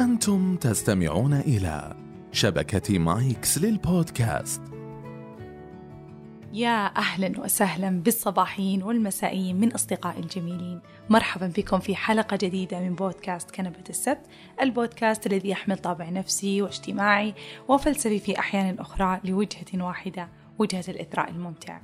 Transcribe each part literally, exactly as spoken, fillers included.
أنتم تستمعون إلى شبكة مايكس للبودكاست. يا أهلا وسهلا بالصباحين والمسائيين من أصدقائي الجميلين، مرحبا بكم في حلقة جديدة من بودكاست كنبة السبت، البودكاست الذي يحمل طابع نفسي واجتماعي وفلسفي في أحيان أخرى لوجهة واحدة، وجهة الإثراء الممتع.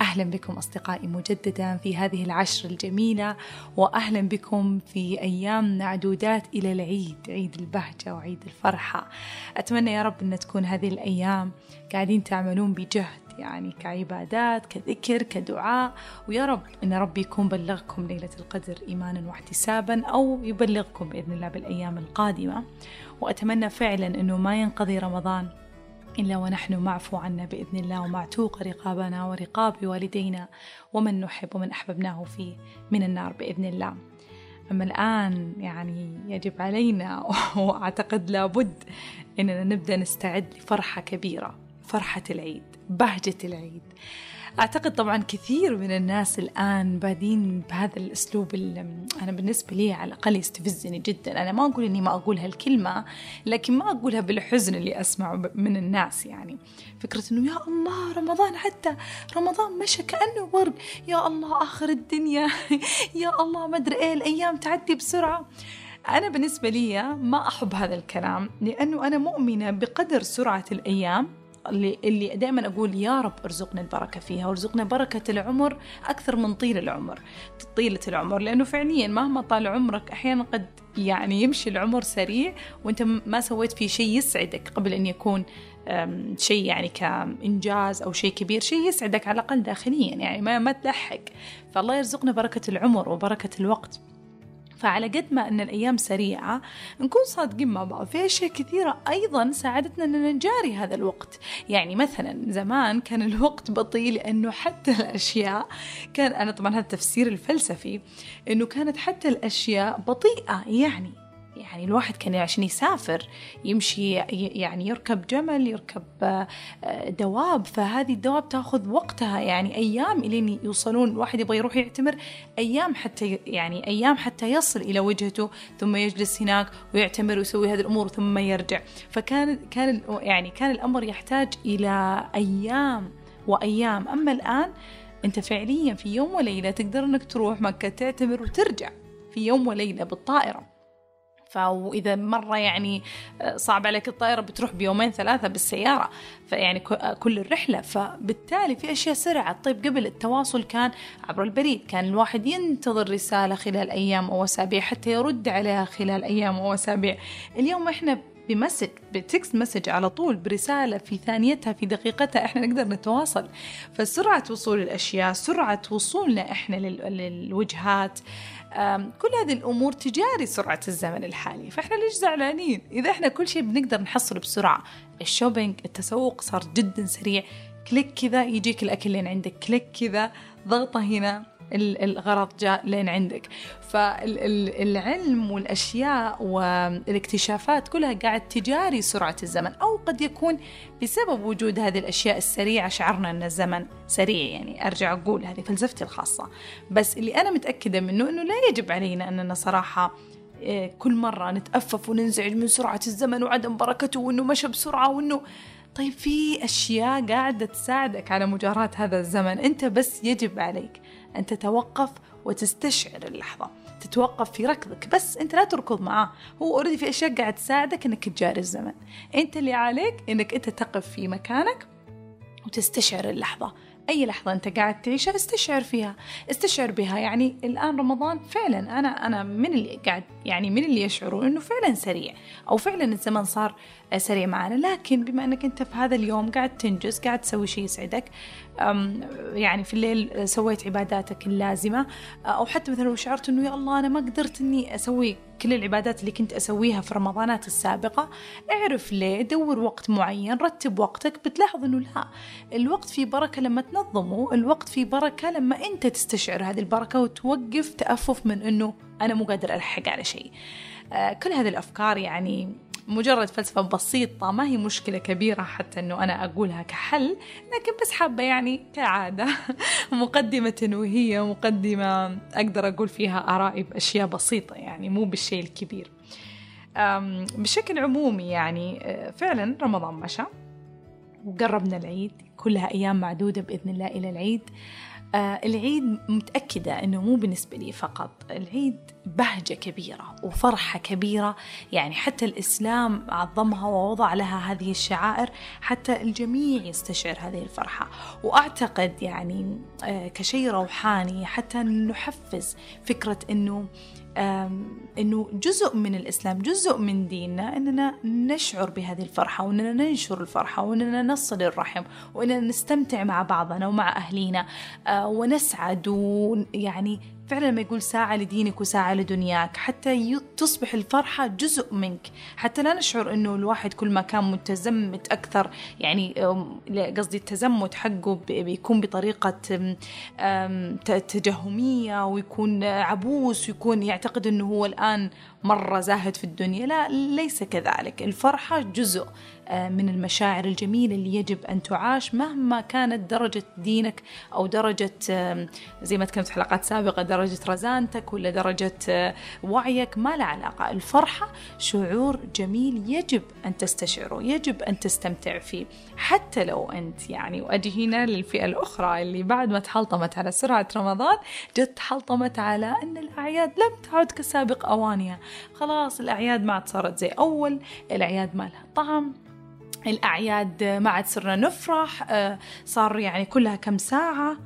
أهلا بكم أصدقائي مجددا في هذه العشر الجميلة، وأهلا بكم في أيام معدودات إلى العيد، عيد البهجة وعيد الفرحة. أتمنى يا رب أن تكون هذه الأيام قاعدين تعملون بجهد، يعني كعبادات كذكر كدعاء، ويا رب أن ربي يكون بلغكم ليلة القدر إيمانا واحتسابا، أو يبلغكم بإذن الله بالأيام القادمة. وأتمنى فعلا أنه ما ينقضي رمضان إلا ونحن معفو عنا بإذن الله، ومعتوق رقابنا ورقاب والدينا ومن نحب ومن أحببناه فيه من النار بإذن الله. أما الآن يعني يجب علينا، وأعتقد لابد أننا نبدأ نستعد لفرحة كبيرة، فرحة العيد، بهجة العيد. أعتقد طبعا كثير من الناس الآن بادين بهذا الأسلوب اللي أنا بالنسبة لي على الأقل يستفزني جدا. أنا ما أقول إني ما أقول هالكلمة، لكن ما أقولها بالحزن اللي أسمعه من الناس. يعني فكرة إنه يا الله رمضان عدى، رمضان مشى كأنه ورد، يا الله آخر الدنيا يا الله ما أدري إيه، الأيام تعدي بسرعة. أنا بالنسبة لي ما أحب هذا الكلام، لأنه أنا مؤمنة بقدر سرعة الأيام اللي دائما أقول يا رب ارزقنا البركة فيها، وارزقنا بركة العمر أكثر من طيل العمر طيلة العمر، لأنه فعليا مهما طال عمرك أحيانا قد يعني يمشي العمر سريع وانت ما سويت فيه شيء يسعدك، قبل أن يكون شيء يعني كإنجاز أو شيء كبير، شيء يسعدك على الأقل داخليا، يعني ما, ما تلحق. فالله يرزقنا بركة العمر وبركة الوقت. فعلى قد ما أن الأيام سريعة نكون صادقين مع بعض في أشياء كثيرة أيضا ساعدتنا أننا نجاري هذا الوقت. يعني مثلا زمان كان الوقت بطيء لأنه حتى الأشياء كان، أنا طبعا هذا التفسير الفلسفي، أنه كانت حتى الأشياء بطيئة. يعني يعني الواحد كان عشان يسافر يمشي، يعني يركب جمل، يركب دواب، فهذه الدواب تأخذ وقتها يعني أيام إلين يوصلون. الواحد يبغى يروح يعتمر أيام حتى يعني أيام حتى يصل إلى وجهته، ثم يجلس هناك ويعتمر ويسوي هذه الأمور ثم يرجع. فكان كان يعني كان الأمر يحتاج إلى أيام وأيام. أما الآن أنت فعليا في يوم وليلة تقدر أنك تروح مكة تعتمر وترجع في يوم وليلة بالطائرة. فإذا مرة يعني صعب عليك الطائرة بتروح بيومين ثلاثة بالسيارة، فيعني كل الرحلة. فبالتالي في أشياء سرعة. طيب قبل التواصل كان عبر البريد، كان الواحد ينتظر رسالة خلال أيام أو أسابيع حتى يرد عليها خلال أيام أو أسابيع. اليوم إحنا بمسج، بتكست مسج على طول، برسالة في ثانيتها في دقيقتها إحنا نقدر نتواصل. فسرعة وصول الأشياء، سرعة وصولنا إحنا للوجهات، كل هذه الأمور تجاري سرعة الزمن الحالي. فإحنا ليش زعلانين إذا إحنا كل شيء بنقدر نحصله بسرعة؟ الشوبينج، التسوق صار جدا سريع، كليك كذا يجيك الأكل لين عندك، كليك كذا ضغطة هنا الغرض جاء لين عندك. فالعلم والأشياء والاكتشافات كلها قاعد تجاري سرعة الزمن، أو قد يكون بسبب وجود هذه الأشياء السريعة شعرنا أن الزمن سريع. يعني أرجع أقول هذه فلسفتي الخاصة، بس اللي أنا متأكدة منه أنه لا يجب علينا أننا صراحة كل مرة نتأفف وننزعج من سرعة الزمن وعدم بركته، وأنه مشى بسرعة، وأنه طيب في أشياء قاعدة تساعدك على مجاراة هذا الزمن. أنت بس يجب عليك أن تتوقف وتستشعر اللحظة، تتوقف في ركضك، بس أنت لا تركض معاه. هو أريد في أشياء قاعد تساعدك أنك تجاري الزمن، أنت اللي عليك أنك أنت تقف في مكانك وتستشعر اللحظة. أي لحظة أنت قاعد تعيشها استشعر فيها، استشعر بها. يعني الآن رمضان فعلا أنا أنا من اللي قاعد يعني من اللي يشعرون إنه فعلا سريع، أو فعلا الزمن صار سريع معنا. لكن بما أنك أنت في هذا اليوم قاعد تنجز، قاعد تسوي شيء يسعدك، يعني في الليل سويت عباداتك اللازمة، أو حتى مثلا لو شعرت إنه يا الله أنا ما قدرت إني أسوي كل العبادات اللي كنت أسويها في رمضانات السابقة، اعرف ليه، دور وقت معين، رتب وقتك. بتلاحظ إنه لا، الوقت فيه بركة لما تنظمه، الوقت فيه بركة لما أنت تستشعر هذه البركة وتوقف تأفف من إنه أنا مو قادر ألحق على شيء. كل هذه الأفكار يعني مجرد فلسفة بسيطة، ما هي مشكلة كبيرة حتى أنه أنا أقولها كحل، لكن بس حابة يعني كعادة مقدمة تنويهية، مقدمة أقدر أقول فيها آرائي بأشياء بسيطة، يعني مو بالشيء الكبير. بشكل عمومي يعني فعلا رمضان مشى وقربنا العيد، كلها أيام معدودة بإذن الله إلى العيد. العيد متأكدة أنه مو بالنسبة لي فقط، العيد بهجة كبيرة وفرحة كبيرة، يعني حتى الإسلام عظمها ووضع لها هذه الشعائر حتى الجميع يستشعر هذه الفرحة. وأعتقد يعني كشيء روحاني حتى نحفز فكرة أنه أنه جزء من الإسلام، جزء من ديننا، أننا نشعر بهذه الفرحة وأننا ننشر الفرحة وأننا نصل الرحم وأننا نستمتع مع بعضنا ومع أهلينا ونسعد. ويعني فعلا ما يقول ساعة لدينك وساعة لدنياك حتى تصبح الفرحة جزء منك، حتى لا نشعر أنه الواحد كل ما كان متزمت أكثر، يعني قصدي التزمت حقه بيكون بطريقة تجهمية ويكون عبوس ويكون يعتقد أنه هو الآن مرة زاهد في الدنيا. لا، ليس كذلك. الفرحة جزء من المشاعر الجميلة اللي يجب أن تعاش مهما كانت درجة دينك أو درجة زي ما تكلمت حلقات سابقة درجة رزانتك ولا درجة وعيك، ما له علاقة. الفرحة شعور جميل يجب أن تستشعره، يجب أن تستمتع فيه حتى لو أنت يعني. وأجي هنا للفئة الأخرى اللي بعد ما تحلطمت على سرعة رمضان جت تحلطمت على أن الأعياد لم تعد كسابق أوانها، خلاص الأعياد ما عاد صارت زي أول، الأعياد ما لها طعم، الأعياد ما عاد صرنا نفرح، صار يعني كلها كم ساعة،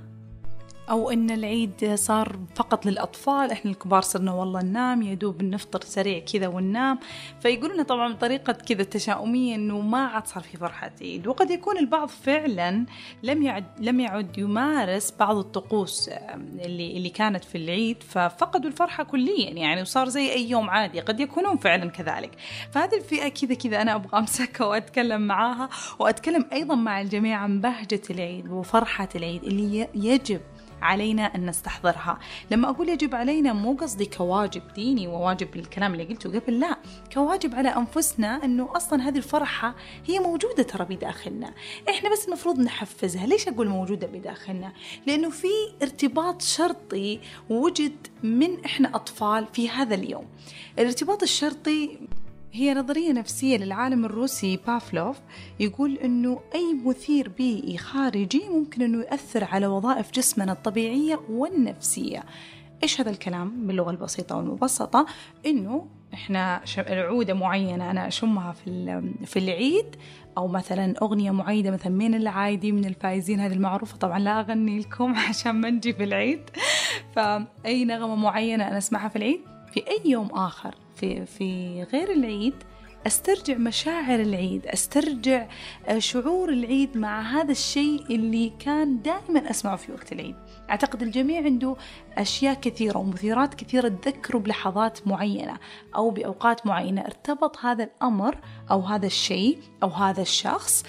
أو أن العيد صار فقط للأطفال، إحنا الكبار صرنا والله ننام، يدوب نفطر سريع كذا وننام. فيقولون طبعا بطريقة كذا تشاؤمية أنه ما عاد صار في فرحة عيد. وقد يكون البعض فعلا لم يعد, لم يعد يمارس بعض الطقوس اللي, اللي كانت في العيد، ففقدوا الفرحة كليا يعني، وصار زي أي يوم عادي، قد يكونون فعلا كذلك. فهذه الفئة كذا كذا أنا أبغى أمسكها وأتكلم معاها، وأتكلم أيضا مع الجميع عن بهجة العيد وفرحة العيد اللي يجب علينا أن نستحضرها. لما أقول يجب علينا مو قصدي كواجب ديني وواجب الكلام اللي قلته قبل، لا، كواجب على أنفسنا أنه أصلا هذه الفرحة هي موجودة ترى بداخلنا إحنا، بس المفروض نحفزها. ليش أقول موجودة بداخلنا؟ لأنه في ارتباط شرطي وجد من إحنا أطفال في هذا اليوم. الارتباط الشرطي هي نظرية نفسية للعالم الروسي بافلوف، يقول أنه أي مثير بيئي خارجي ممكن أنه يؤثر على وظائف جسمنا الطبيعية والنفسية. إيش هذا الكلام باللغة البسيطة والمبسطة؟ أنه إحنا عودة معينة أنا أشمها في في العيد، أو مثلا أغنية معينة مثلا من العايدي من الفائزين هذه المعروفة، طبعا لا أغني لكم عشان ما نجي في العيد، فأي نغمة معينة أنا أسمعها في العيد في أي يوم آخر في في غير العيد أسترجع مشاعر العيد، أسترجع شعور العيد مع هذا الشيء اللي كان دائما أسمعه في وقت العيد. أعتقد الجميع عنده أشياء كثيرة ومثيرات كثيرة تذكره بلحظات معينة أو بأوقات معينة، ارتبط هذا الأمر أو هذا الشيء أو هذا الشخص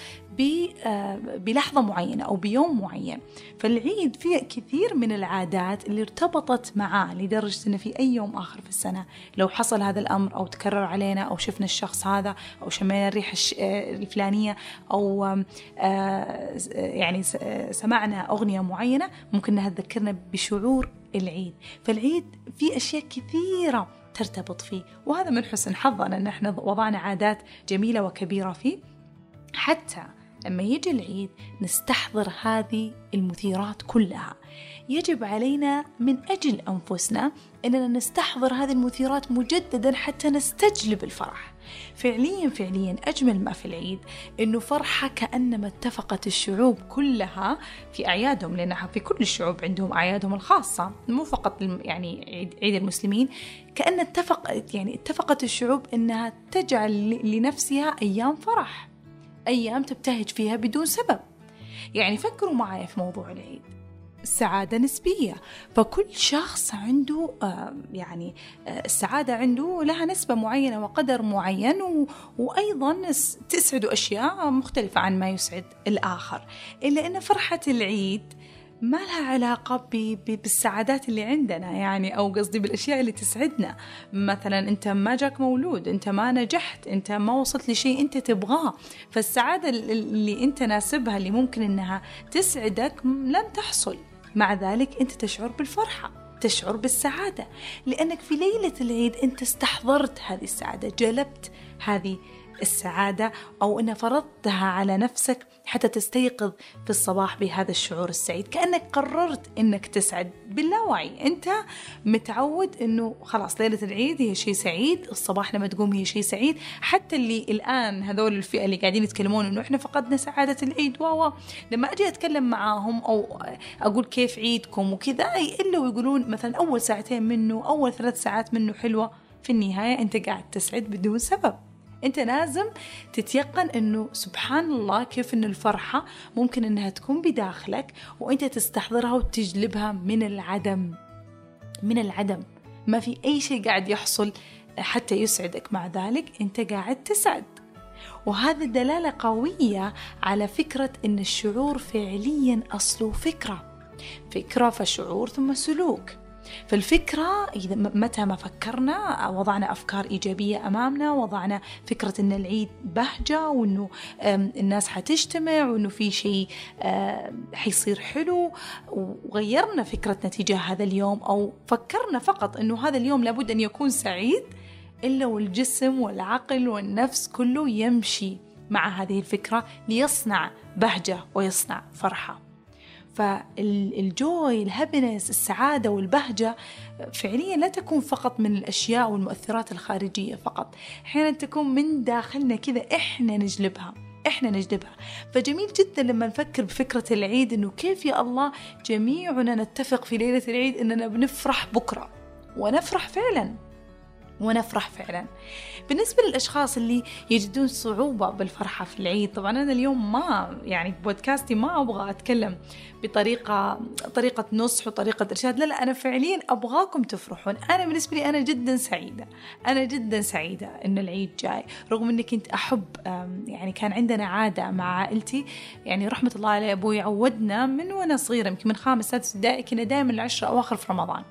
بلحظة معينة أو بيوم معين. فالعيد فيه كثير من العادات اللي ارتبطت معاه لدرجة أنه في أي يوم آخر في السنة لو حصل هذا الأمر أو تكرر علينا أو شفنا الشخص هذا أو شمينا الريحة الفلانية أو يعني سمعنا أغنية معينة ممكن أنها تذكرنا بشعور العيد. فالعيد فيه أشياء كثيرة ترتبط فيه، وهذا من حسن حظنا أن احنا وضعنا عادات جميلة وكبيرة فيه، حتى لما يجي العيد نستحضر هذه المثيرات كلها. يجب علينا من أجل أنفسنا أننا نستحضر هذه المثيرات مجددا حتى نستجلب الفرح. فعليا فعليا أجمل ما في العيد أنه فرحة كأنما اتفقت الشعوب كلها في أعيادهم، لأنها في كل الشعوب عندهم أعيادهم الخاصة، مو فقط يعني عيد المسلمين، كأن اتفقت يعني اتفقت الشعوب أنها تجعل لنفسها أيام فرح، أيام تبتهج فيها بدون سبب. يعني فكروا معي في موضوع العيد، السعادة نسبية، فكل شخص عنده يعني السعادة عنده لها نسبة معينة وقدر معين، وأيضا تسعد أشياء مختلفة عن ما يسعد الآخر. إلا أن فرحة العيد ما لها علاقة بالسعادات اللي عندنا يعني، أو قصدي بالأشياء اللي تسعدنا. مثلا أنت ما جاك مولود، أنت ما نجحت، أنت ما وصلت لشيء أنت تبغاه، فالسعادة اللي أنت ناسبها اللي ممكن أنها تسعدك لم تحصل، مع ذلك أنت تشعر بالفرحة. تشعر بالسعادة، لأنك في ليلة العيد أنت استحضرت هذه السعادة، جلبت هذه السعادة أو أن فرضتها على نفسك حتى تستيقظ في الصباح بهذا الشعور السعيد، كأنك قررت أنك تسعد باللاوعي. أنت متعود أنه خلاص ليلة العيد هي شيء سعيد، الصباح لما تقوم هي شيء سعيد. حتى اللي الآن هذول الفئة اللي قاعدين يتكلمون أنه إحنا فقدنا سعادة العيد، واو لما أجي أتكلم معاهم أو أقول كيف عيدكم وكذا إلا ويقولون مثلا أول ساعتين منه أول ثلاث ساعات منه حلوة. في النهاية أنت قاعد تسعد بدون سبب. أنت لازم تتيقن أنه سبحان الله كيف أن الفرحة ممكن أنها تكون بداخلك وأنت تستحضرها وتجلبها من العدم. من العدم ما في أي شيء قاعد يحصل حتى يسعدك، مع ذلك أنت قاعد تسعد. وهذا دلالة قوية على فكرة أن الشعور فعليا أصله فكرة، فكرة فشعور ثم سلوك. فالفكرة إذا متى ما فكرنا وضعنا أفكار إيجابية أمامنا، وضعنا فكرة أن العيد بهجة وأنه الناس حتجتمع وأنه في شيء حيصير حلو، وغيرنا فكرتنا تجاه هذا اليوم أو فكرنا فقط أنه هذا اليوم لابد أن يكون سعيد، إلا والجسم والعقل والنفس كله يمشي مع هذه الفكرة ليصنع بهجة ويصنع فرحة. فالجوي الهابينس السعادة والبهجة فعليا لا تكون فقط من الأشياء والمؤثرات الخارجية فقط، أحيانا تكون من داخلنا كذا، إحنا نجلبها إحنا نجلبها. فجميل جدا لما نفكر بفكرة العيد أنه كيف يا الله جميعنا نتفق في ليلة العيد أننا بنفرح بكرة، ونفرح فعلا ونفرح فعلا. بالنسبة للأشخاص اللي يجدون صعوبة بالفرحة في العيد، طبعا أنا اليوم ما يعني بودكاستي ما أبغى أتكلم بطريقة طريقة نصح وطريقة إرشاد، لا لا أنا فعليا أبغاكم تفرحون. أنا بالنسبة لي أنا جدا سعيدة، أنا جدا سعيدة إن العيد جاي، رغم إني كنت أحب يعني كان عندنا عادة مع عائلتي، يعني رحمة الله على أبوي عودنا من وأنا صغيرة يمكن من خامس سادس ابتدائي كنا دائما العشرة أواخر في رمضان،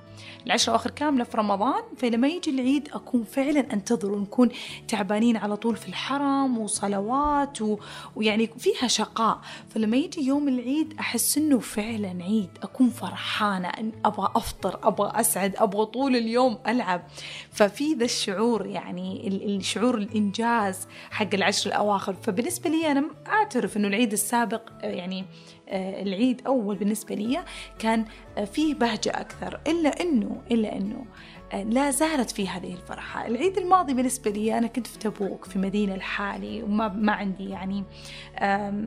العشرة أواخر كاملة في رمضان. فلما يجي العيد أكون فعلا أنتظر ونكون تعبانين على طول في الحرم وصلوات و... ويعني فيها شقاء. فلما يجي يوم العيد أحس إنه فعلا عيد، أكون فرحانة، إن أبغى أفطر، أبغى أسعد، أبغى طول اليوم ألعب. ففي ذا الشعور يعني الشعور الإنجاز حق العشر الأواخر. فبالنسبة لي أنا أعترف إنه العيد السابق يعني العيد أول بالنسبة لي كان فيه بهجة أكثر، إلا إنه إلا إنه لا زالت في هذه الفرحة. العيد الماضي بالنسبة لي أنا كنت في تبوك في مدينة لحالي، وما ما عندي يعني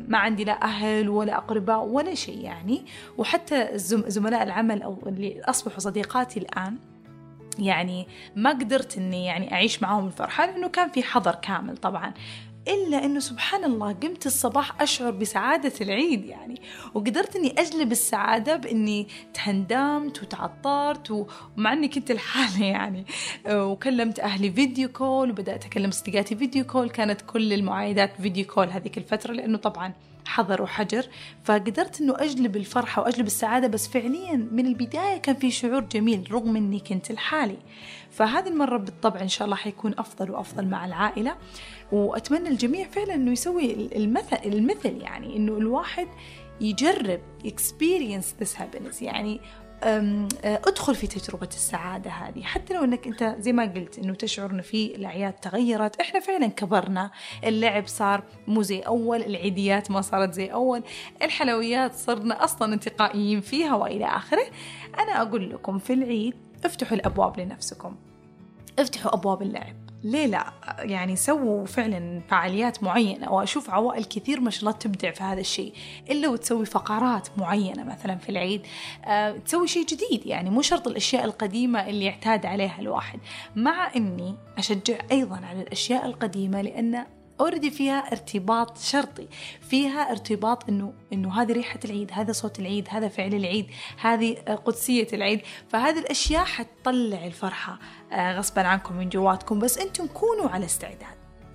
ما عندي لا أهل ولا أقرباء ولا شيء يعني، وحتى زملاء العمل أو اللي أصبحوا صديقاتي الآن يعني ما قدرت إني يعني أعيش معهم الفرحة لأنه كان في حظر كامل طبعا. إلا أنه سبحان الله قمت الصباح أشعر بسعادة العيد يعني، وقدرت أني أجلب السعادة بأني تهندمت وتعطرت، ومع أني كنت الحالة يعني، وكلمت أهلي فيديو كول وبدأت أكلم صديقاتي فيديو كول. كانت كل المعايدات فيديو كول هذيك الفترة لأنه طبعا حضر وحجر، فقدرت أنه أجلب الفرحة وأجلب السعادة. بس فعليا من البداية كان في شعور جميل رغم أني كنت الحالي. فهذه المرة بالطبع إن شاء الله حيكون أفضل وأفضل مع العائلة، وأتمنى الجميع فعلا أنه يسوي المثل, المثل يعني أنه الواحد يجرب experience this happiness، يعني ادخل في تجربة السعادة هذه. حتى لو انك انت زي ما قلت انه تشعر انه في الاعياد تغيرت، احنا فعلا كبرنا، اللعب صار مو زي اول، العيديات ما صارت زي اول، الحلويات صرنا اصلا انتقائيين فيها والى اخره. انا اقول لكم في العيد افتحوا الابواب لنفسكم، افتحوا ابواب اللعب، ليه لا يعني سووا فعلا فعاليات معينة. وأشوف عوائل كثير ما شاء الله تبدع في هذا الشيء، إلا وتسوي فقرات معينة مثلا في العيد، أه تسوي شيء جديد يعني، مو شرط الأشياء القديمة اللي اعتاد عليها الواحد. مع أني أشجع أيضا على الأشياء القديمة لأن أوردي فيها ارتباط شرطي، فيها ارتباط إنه إنه هذه ريحة العيد، هذا صوت العيد، هذا فعل العيد، هذه قدسية العيد. فهذه الأشياء حتطلع الفرحة غصبا عنكم من جواتكم، بس أنتم كونوا على استعداد،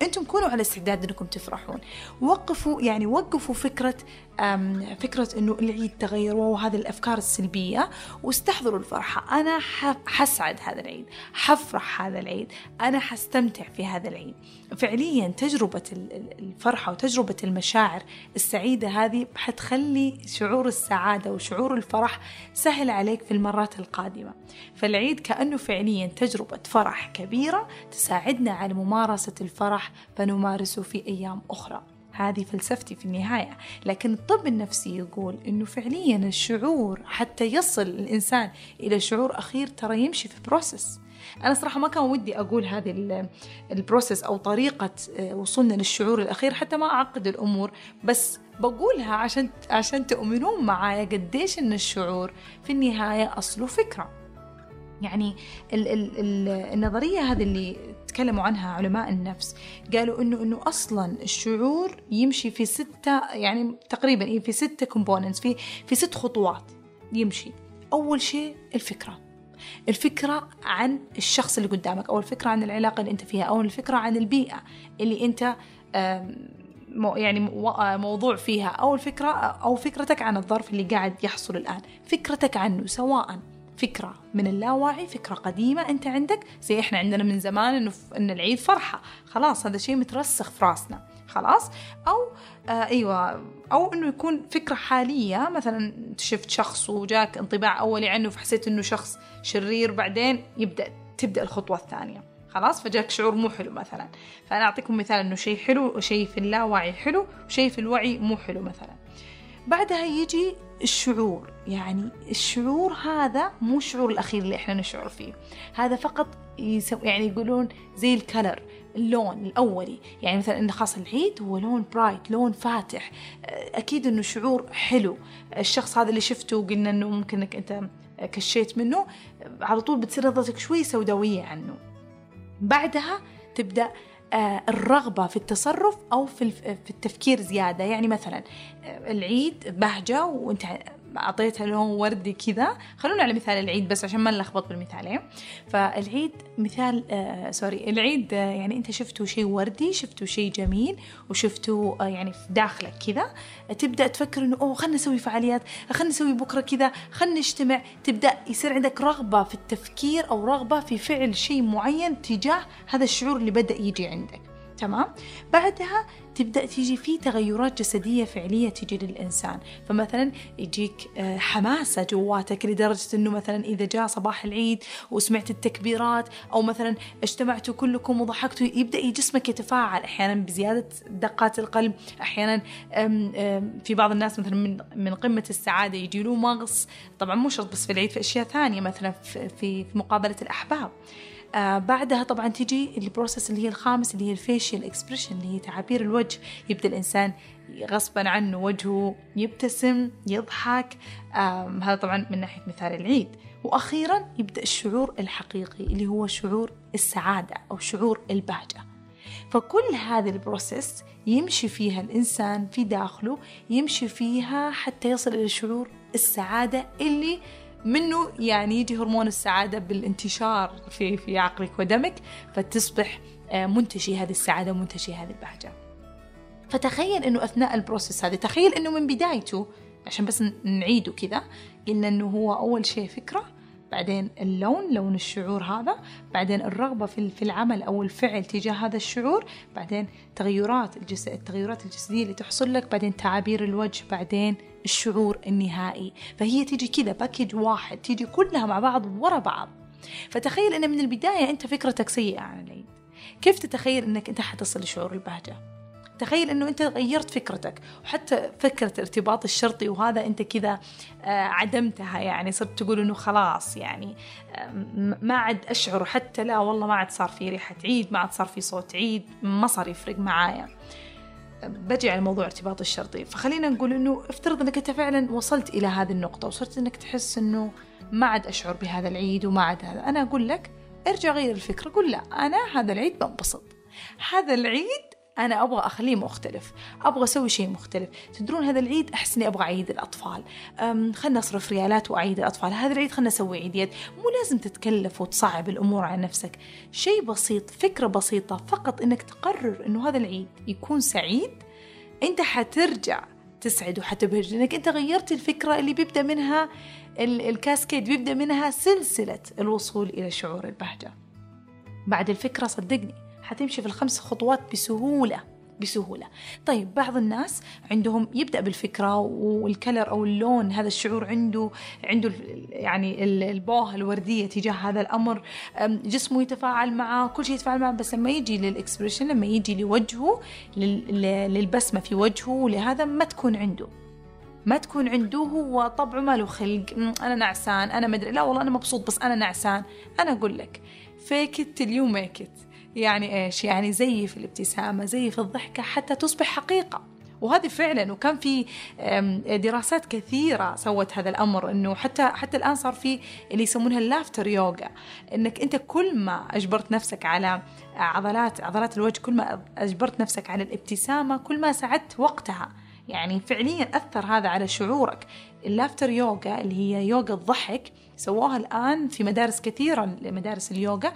انتم كونوا على استعداد انكم تفرحون. وقفوا يعني وقفوا فكره فكره انه العيد تغيروا وهذه الافكار السلبيه، واستحضروا الفرحه. انا حسعد هذا العيد، حفرح هذا العيد، انا حستمتع في هذا العيد. فعليا تجربه الفرحه وتجربه المشاعر السعيده هذه حتخلي شعور السعاده وشعور الفرح سهل عليك في المرات القادمه. فالعيد كانه فعليا تجربه فرح كبيره تساعدنا على ممارسه الفرح فنمارسه في ايام اخرى. هذه فلسفتي في النهاية. لكن الطب النفسي يقول إنه فعليا الشعور حتى يصل الإنسان إلى شعور أخير ترى يمشي في بروسس. أنا صراحة ما كان ودي أقول هذه البروسس أو طريقة وصولنا للشعور الأخير حتى ما أعقد الأمور، بس بقولها عشان عشان تؤمنون معايا قديش إن الشعور في النهاية أصله فكرة. يعني ال ال ال النظرية هذه اللي تكلموا عنها علماء النفس قالوا إنه إنه أصلاً الشعور يمشي في ستة، يعني تقريباً في ستة كومبوننتس، في في ست خطوات يمشي. أول شيء الفكرة، الفكرة عن الشخص اللي قدامك، أو الفكرة عن العلاقة اللي أنت فيها، أو الفكرة عن البيئة اللي أنت يعني موضوع فيها، أو الفكرة أو فكرتك عن الظرف اللي قاعد يحصل الآن، فكرتك عنه، سواء فكرة من اللاواعي، فكرة قديمة أنت عندك، زي إحنا عندنا من زمان إنه إن العيد فرحة، خلاص هذا شيء مترسخ في راسنا خلاص، أو آه أيوة، أو إنه يكون فكرة حالية، مثلا شفت شخص وجاك انطباع أولي عنه فحسيت إنه شخص شرير، بعدين يبدأ تبدأ الخطوة الثانية خلاص، فجاك شعور مو حلو مثلا. فأنا أعطيكم مثال إنه شيء حلو وشيء في اللاوعي حلو وشيء في الوعي مو حلو مثلا. بعدها يجي الشعور، يعني الشعور هذا مو شعور الأخير اللي إحنا نشعر فيه، هذا فقط يسو يعني يقولون زي الكلر، اللون الأولي، يعني مثلا إن خاص العيد هو لون برايت، لون فاتح، أكيد إنه شعور حلو. الشخص هذا اللي شفته وقلنا إنه ممكن إنك أنت كشيت منه، على طول بتصير نظرتك شوي سوداوية عنه. بعدها تبدأ الرغبة في التصرف أو في التفكير زيادة، يعني مثلا العيد بهجة وانت أعطيتها لون وردي كذا، خلونا على مثال العيد بس عشان ما نلخبط بالمثالين. فالعيد مثال آه سوري العيد آه يعني أنت شفته شيء وردي، شفته شيء جميل، وشفته آه يعني في داخلك كذا، تبدأ تفكر إنه أوه خلنا نسوي فعاليات، خلنا نسوي بكرة كذا، خلنا نجتمع. تبدأ يصير عندك رغبة في التفكير أو رغبة في فعل شيء معين تجاه هذا الشعور اللي بدأ يجي عندك، تمام؟ بعدها تبدأ تيجي في تغيرات جسدية فعلية تيجي للإنسان. فمثلا يجيك حماسة جواتك لدرجة أنه مثلا إذا جاء صباح العيد وسمعت التكبيرات، أو مثلا اجتمعتوا كلكم وضحكتوا، يبدأ جسمك يتفاعل، أحيانا بزيادة دقات القلب، أحيانا في بعض الناس مثلا من قمة السعادة يجي له مغص، طبعا مو شرط بس في العيد، في أشياء ثانية مثلا في مقابلة الأحباب. آه بعدها طبعا تيجي البروسس اللي هي الخامس، اللي هي الفيشيال اكسبريشن، اللي هي تعابير الوجه. يبدأ الإنسان غصبا عنه وجهه يبتسم، يضحك، آه هذا طبعا من ناحية مثال العيد. وأخيرا يبدأ الشعور الحقيقي اللي هو شعور السعادة أو شعور البهجة. فكل هذه البروسس يمشي فيها الإنسان في داخله، يمشي فيها حتى يصل إلى شعور السعادة اللي منه يعني يجي هرمون السعادة بالانتشار في في عقلك ودمك، فتصبح منتشي هذه السعادة ومنتشي هذه البهجة. فتخيل إنه أثناء البروسيس هذا، تخيل إنه من بدايته، عشان بس نعيده كذا، قلنا إنه هو أول شيء فكرة، بعدين اللون، لون الشعور هذا، بعدين الرغبة في في العمل أو الفعل تجاه هذا الشعور، بعدين تغيرات الجسد، التغيرات الجسدية اللي تحصل لك، بعدين تعابير الوجه، بعدين الشعور النهائي. فهي تيجي كذا باكيج واحد، تيجي كلها مع بعض ورا بعض. فتخيل إن من البداية أنت فكرتك سيئة عن العيد، كيف تتخيل إنك أنت حتصل لشعور البهجة؟ تخيل إنه أنت غيرت فكرتك، وحتى فكرة ارتباط الشرطي وهذا أنت كذا عدمتها، يعني صرت تقول إنه خلاص يعني ما عاد أشعر، حتى لا والله ما عاد صار في ريحة عيد، ما عاد صار في صوت عيد، ما صار يفرق معايا. بجي على موضوع ارتباط الشرطي، فخلينا نقول إنه افترض إنك أنت فعلا وصلت إلى هذه النقطة وصرت إنك تحس إنه ما عاد أشعر بهذا العيد وما عاد هذا، أنا أقول لك ارجع غير الفكرة، قل لا أنا هذا العيد بنبسط، هذا العيد أنا أبغى أخليه مختلف، أبغى أسوي شيء مختلف. تدرون هذا العيد أحس إني أبغى عيد الأطفال، خلنا أصرف ريالات وأعيد الأطفال، هذا العيد خلنا أسوي عيديات. مو لازم تتكلف وتصعب الأمور على نفسك، شيء بسيط، فكرة بسيطة، فقط إنك تقرر إنه هذا العيد يكون سعيد. أنت حترجع تسعد وحتبهج، لأنك أنت غيرت الفكرة اللي بيبدأ منها الكاسكيد، بيبدأ منها سلسلة الوصول إلى شعور البهجة. بعد الفكرة صدقني حتمشي في الخمس خطوات بسهولة بسهولة. طيب بعض الناس عندهم يبدأ بالفكرة والكلر أو اللون، هذا الشعور عنده عنده يعني البوهة الوردية تجاه هذا الأمر، جسمه يتفاعل معه، كل شيء يتفاعل معه. بس لما يجي للإكسبريشن، لما يجي لوجهه، للبسمة في وجهه، لهذا ما تكون عنده ما تكون عنده هو طبعه ما له خلق، أنا نعسان، أنا مدري، لا والله أنا مبسوط بس أنا نعسان. أنا أقول لك fake it till you make it، يعني إيش؟ يعني زي في الابتسامة، زي في الضحكة، حتى تصبح حقيقة. وهذا فعلا، وكان في دراسات كثيرة سوت هذا الأمر، إنه حتى حتى الآن صار في اللي يسمونها اللافتر يوغا، إنك أنت كل ما أجبرت نفسك على عضلات عضلات الوجه، كل ما أجبرت نفسك على الابتسامة، كل ما سعدت وقتها. يعني فعليا أثر هذا على شعورك. اللافتر يوغا اللي هي يوغا الضحك، سووها الآن في مدارس كثيرة، مدارس اليوغا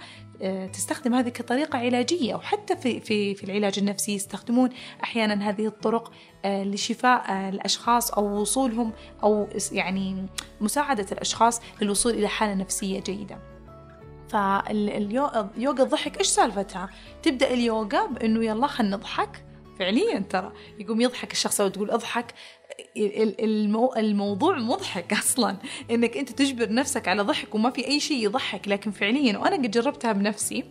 تستخدم هذه كطريقة علاجية، وحتى في في في العلاج النفسي يستخدمون أحيانا هذه الطرق لشفاء الأشخاص أو وصولهم، أو يعني مساعدة الأشخاص للوصول إلى حالة نفسية جيدة. فاليوغا الضحك إيش سالفتها؟ تبدأ اليوغا بأنه يلا خلينا نضحك. فعليا ترى يقوم يضحك الشخص أو تقول أضحك، المو... الموضوع مضحك أصلا، إنك أنت تجبر نفسك على ضحك وما في أي شيء يضحك. لكن فعليا، وأنا قد جربتها بنفسي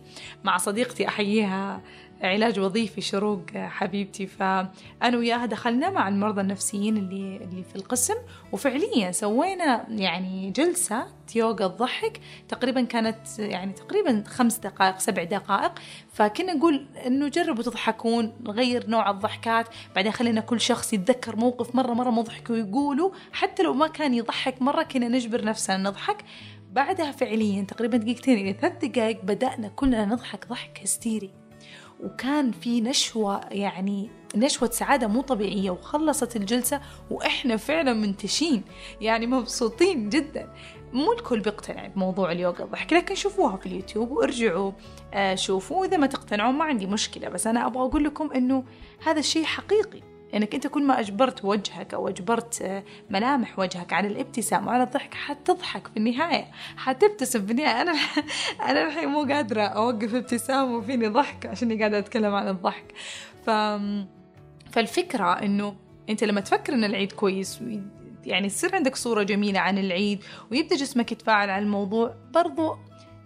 مع صديقتي، أحييها، علاج وظيفي شروق حبيبتي، فأنا وياها دخلنا مع المرضى النفسيين اللي اللي في القسم، وفعليا سوينا يعني جلسة يوغا الضحك، تقريبا كانت يعني تقريبا خمس دقائق سبع دقائق. فكنا نقول إنه جربوا تضحكون، نغير نوع الضحكات، بعدين خلينا كل شخص يتذكر موقف مرة مرة مضحك ويقوله، حتى لو ما كان يضحك مرة كنا نجبر نفسنا نضحك. بعدها فعليا تقريبا دقيقتين إلى ثلاث دقائق بدأنا كلنا نضحك ضحك هستيري، وكان في نشوة، يعني نشوة سعادة مو طبيعية. وخلصت الجلسة وإحنا فعلا منتشين، يعني مبسوطين جدا. مو الكل بيقتنع بموضوع اليوغا الضحك، لكن شوفوها في اليوتيوب وارجعوا شوفوا، إذا ما تقتنعوا ما عندي مشكلة. بس أنا أبغى أقول لكم إنه هذا الشيء حقيقي، إنك أنت كل ما أجبرت وجهك أو أجبرت ملامح وجهك على الابتسام وعلى الضحك، حتضحك في النهاية، حتبتسم في النهاية. أنا أنا الحين مو قادرة أوقف ابتسام وفيني ضحك عشان قاعدة أتكلم عن الضحك. ف... فالفكرة إنه أنت لما تفكر إن العيد كويس، يعني تصير عندك صورة جميلة عن العيد، ويبدأ جسمك يتفاعل على الموضوع، برضو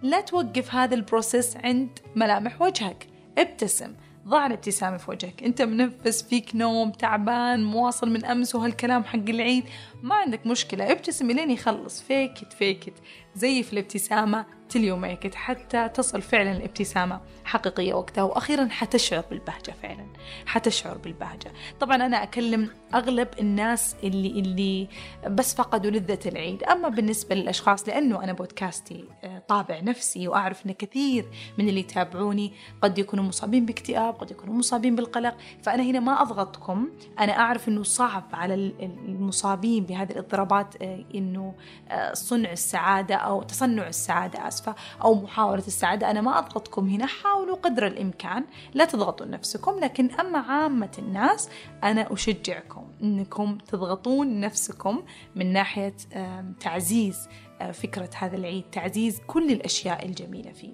لا توقف هذا البروسيس عند ملامح وجهك. ابتسم، ضع الابتسامة في وجهك، أنت منفس، فيك نوم، تعبان، مواصل من أمس وهالكلام حق العيد، ما عندك مشكلة، ابتسم لين يخلص. فيكت فيكت زي في الابتسامة تليوميكت، حتى تصل فعلا الابتسامة حقيقية وقتها، وأخيرا حتشعر بالبهجة. فعلا حتشعر بالبهجة. طبعا أنا أكلم أغلب الناس اللي اللي بس فقدوا لذة العيد. أما بالنسبة للأشخاص، لأنه أنا بودكاستي طابع نفسي، وأعرف أن كثير من اللي يتابعوني قد يكونوا مصابين باكتئاب، قد يكونوا مصابين بالقلق، فأنا هنا ما أضغطكم. أنا أعرف أنه صعب على المصابين بهذه الاضطرابات أنه صنع السعادة أو تصنع السعادة أسفة أو محاولة السعادة. أنا ما أضغطكم هنا، حاولوا قدر الإمكان لا تضغطوا نفسكم. لكن أما عامة الناس، أنا أشجعكم أنكم تضغطون نفسكم من ناحية تعزيز فكرة هذا العيد، تعزيز كل الأشياء الجميلة فيه.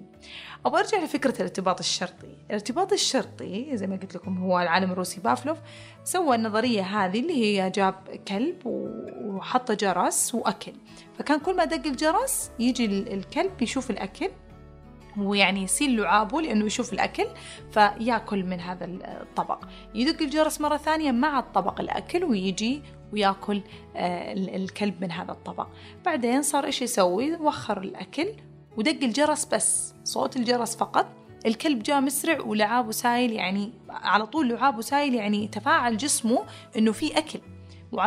أبغى أرجع لفكرة الارتباط الشرطي. الارتباط الشرطي زي ما قلت لكم هو العالم الروسي بافلوف سوى النظرية هذه، اللي هي جاب كلب وحط جرس وأكل، فكان كل ما دق الجرس يجي الكلب يشوف الأكل، ويعني يسيل لعابه لأنه يشوف الأكل فيأكل من هذا الطبق. يدق الجرس مرة ثانية مع الطبق الأكل، ويجي ويأكل الكلب من هذا الطبق. بعدين صار إيش يسوي؟ وخر الأكل ودق الجرس، بس صوت الجرس فقط. الكلب جاء مسرع ولعابه سايل، يعني على طول لعابه سايل، يعني تفاعل جسمه إنه في أكل،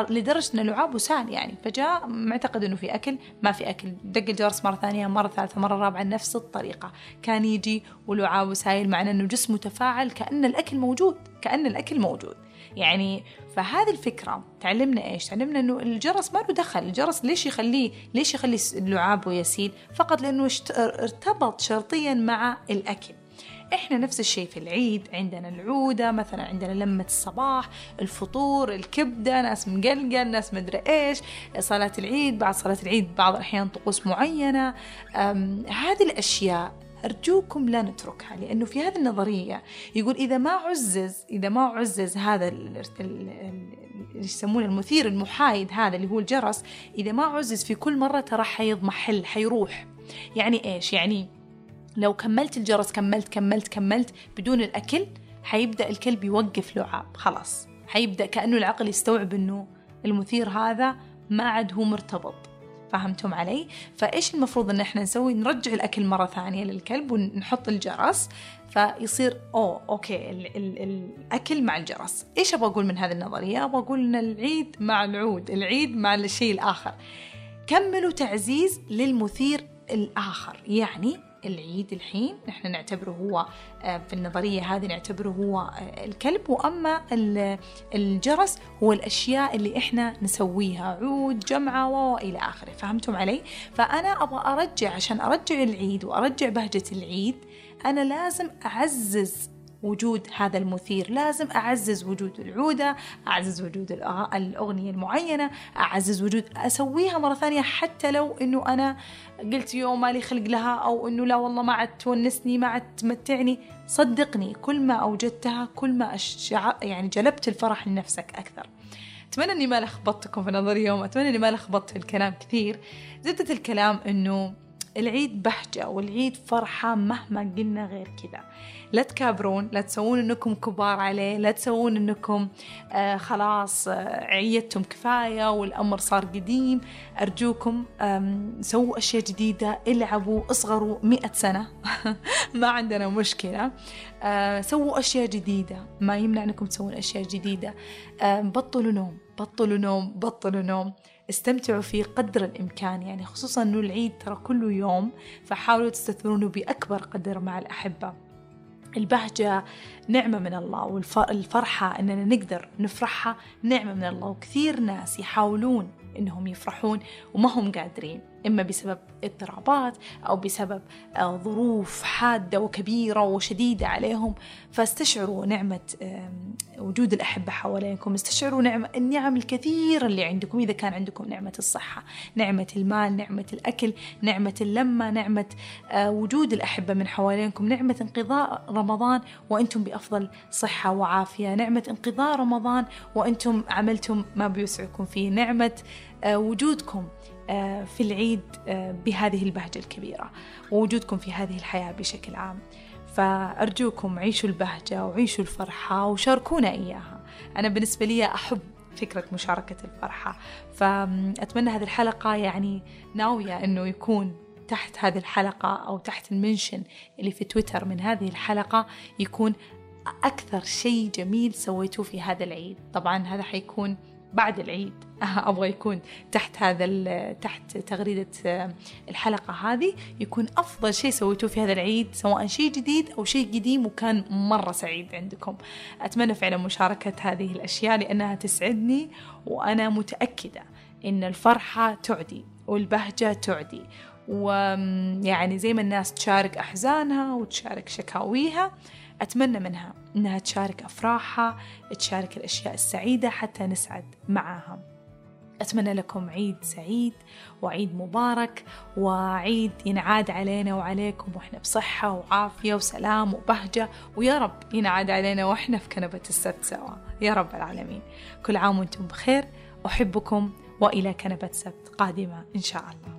لدرجة أن لعابه سال يعني. فجاء معتقد أنه في أكل، ما في أكل، دق الجرس مرة ثانية، مرة ثالثة، مرة رابعة، نفس الطريقة. كان يجي ولعابه سايل، معنى أنه جسمه تفاعل كأن الأكل موجود، كأن الأكل موجود يعني. فهذه الفكرة تعلمنا إيش؟ تعلمنا أنه الجرس ما له دخل، الجرس ليش يخليه ليش يخلي اللعاب ويسيل؟ فقط لأنه ارتبط شرطيا مع الأكل. إحنا نفس الشيء في العيد، عندنا العودة مثلا، عندنا لمة الصباح، الفطور، الكبدة، ناس مقلقل، ناس مدري إيش، صلاة العيد، بعد صلاة العيد بعض الأحيان طقوس معينة. هذه الأشياء أرجوكم لا نتركها، لأنه في هذه النظرية يقول إذا ما عزز إذا ما عزز هذا اللي يسمونه المثير المحايد هذا اللي هو الجرس، إذا ما عزز في كل مرة ترى حيضمحل، حيروح. يعني إيش؟ يعني لو كملت الجرس كملت كملت كملت بدون الأكل، حيبدأ الكلب يوقف لعاب، خلاص حيبدأ كأنه العقل يستوعب أنه المثير هذا ما عاد هو مرتبط. فهمتم علي؟ فإيش المفروض أن احنا نسوي؟ نرجع الأكل مرة ثانية للكلب ونحط الجرس، فيصير أوه أوكي ال ال الأكل مع الجرس. إيش أبغى أقول من هذه النظرية؟ أبغى أقول أن العيد مع العود، العيد مع الشيء الآخر، كملوا تعزيز للمثير الآخر. يعني العيد الحين نحن نعتبره هو في النظرية هذه نعتبره هو الكلب، وأما الجرس هو الأشياء اللي إحنا نسويها، عود، جمعة وإلى آخره. فهمتم علي؟ فأنا أبغى أرجع، عشان أرجع العيد وأرجع بهجة العيد أنا لازم أعزز وجود هذا المثير، لازم أعزز وجود العودة، أعزز وجود الأغنية المعينة، أعزز وجود أسويها مرة ثانية، حتى لو أنه أنا قلت يوم ما لي خلق لها، أو أنه لا والله ما عاد تونسني، ما عاد تمتعني. صدقني كل ما أوجدتها كل ما أشع... يعني جلبت الفرح لنفسك أكثر. أتمنى أني ما لخبطتكم في نظري اليوم، أتمنى أني ما لخبطت في الكلام كثير. زبدة الكلام أنه العيد بهجة والعيد فرحة مهما قلنا غير كذا. لا تكابرون، لا تسوون أنكم كبار عليه، لا تسوون أنكم آه خلاص آه عيدتم كفاية والأمر صار قديم. أرجوكم سووا أشياء جديدة، العبوا، اصغروا مئة سنة ما عندنا مشكلة. آه سووا أشياء جديدة، ما يمنع أنكم تسوون أشياء جديدة. آه بطلوا نوم بطلوا نوم بطلوا نوم استمتعوا فيه قدر الإمكان، يعني خصوصا أنه العيد ترى كله يوم، فحاولوا تستثمرونه بأكبر قدر مع الأحبة. البهجة نعمة من الله، والفرحة أننا نقدر نفرحها نعمة من الله، وكثير ناس يحاولون أنهم يفرحون وما هم قادرين، إما بسبب اضطرابات أو بسبب ظروف حادة وكبيرة وشديدة عليهم. فاستشعروا نعمة وجود الأحبة حوالينكم، استشعروا نعمة النعم الكثيرة اللي عندكم، إذا كان عندكم نعمة الصحة، نعمة المال، نعمة الأكل، نعمة اللمة، نعمة وجود الأحبة من حوالينكم، نعمة انقضاء رمضان وأنتم بأفضل صحة وعافية، نعمة انقضاء رمضان وأنتم عملتم ما بيسعكم فيه، نعمة وجودكم في العيد بهذه البهجة الكبيرة ووجودكم في هذه الحياة بشكل عام. فأرجوكم عيشوا البهجة وعيشوا الفرحة وشاركونا إياها. أنا بالنسبة لي أحب فكرة مشاركة الفرحة، فأتمنى هذه الحلقة يعني ناوية أنه يكون تحت هذه الحلقة أو تحت المنشن اللي في تويتر من هذه الحلقة يكون أكثر شيء جميل سويتوه في هذا العيد. طبعا هذا حيكون بعد العيد، أبغى يكون تحت هذا تحت تغريدة الحلقة هذه يكون أفضل شيء سويتوه في هذا العيد، سواء شيء جديد أو شيء قديم وكان مرة سعيد عندكم. أتمنى فعلا مشاركة هذه الأشياء لأنها تسعدني، وأنا متأكدة إن الفرحة تعدي والبهجة تعدي، ويعني زي ما الناس تشارك أحزانها وتشارك شكاويها، أتمنى منها أنها تشارك أفراحها، تشارك الأشياء السعيدة حتى نسعد معها. أتمنى لكم عيد سعيد وعيد مبارك، وعيد ينعاد علينا وعليكم وإحنا بصحة وعافية وسلام وبهجة، ويا رب ينعاد علينا وإحنا في كنبة السبت سوا يا رب العالمين. كل عام وأنتم بخير، أحبكم، وإلى كنبة سبت قادمة إن شاء الله.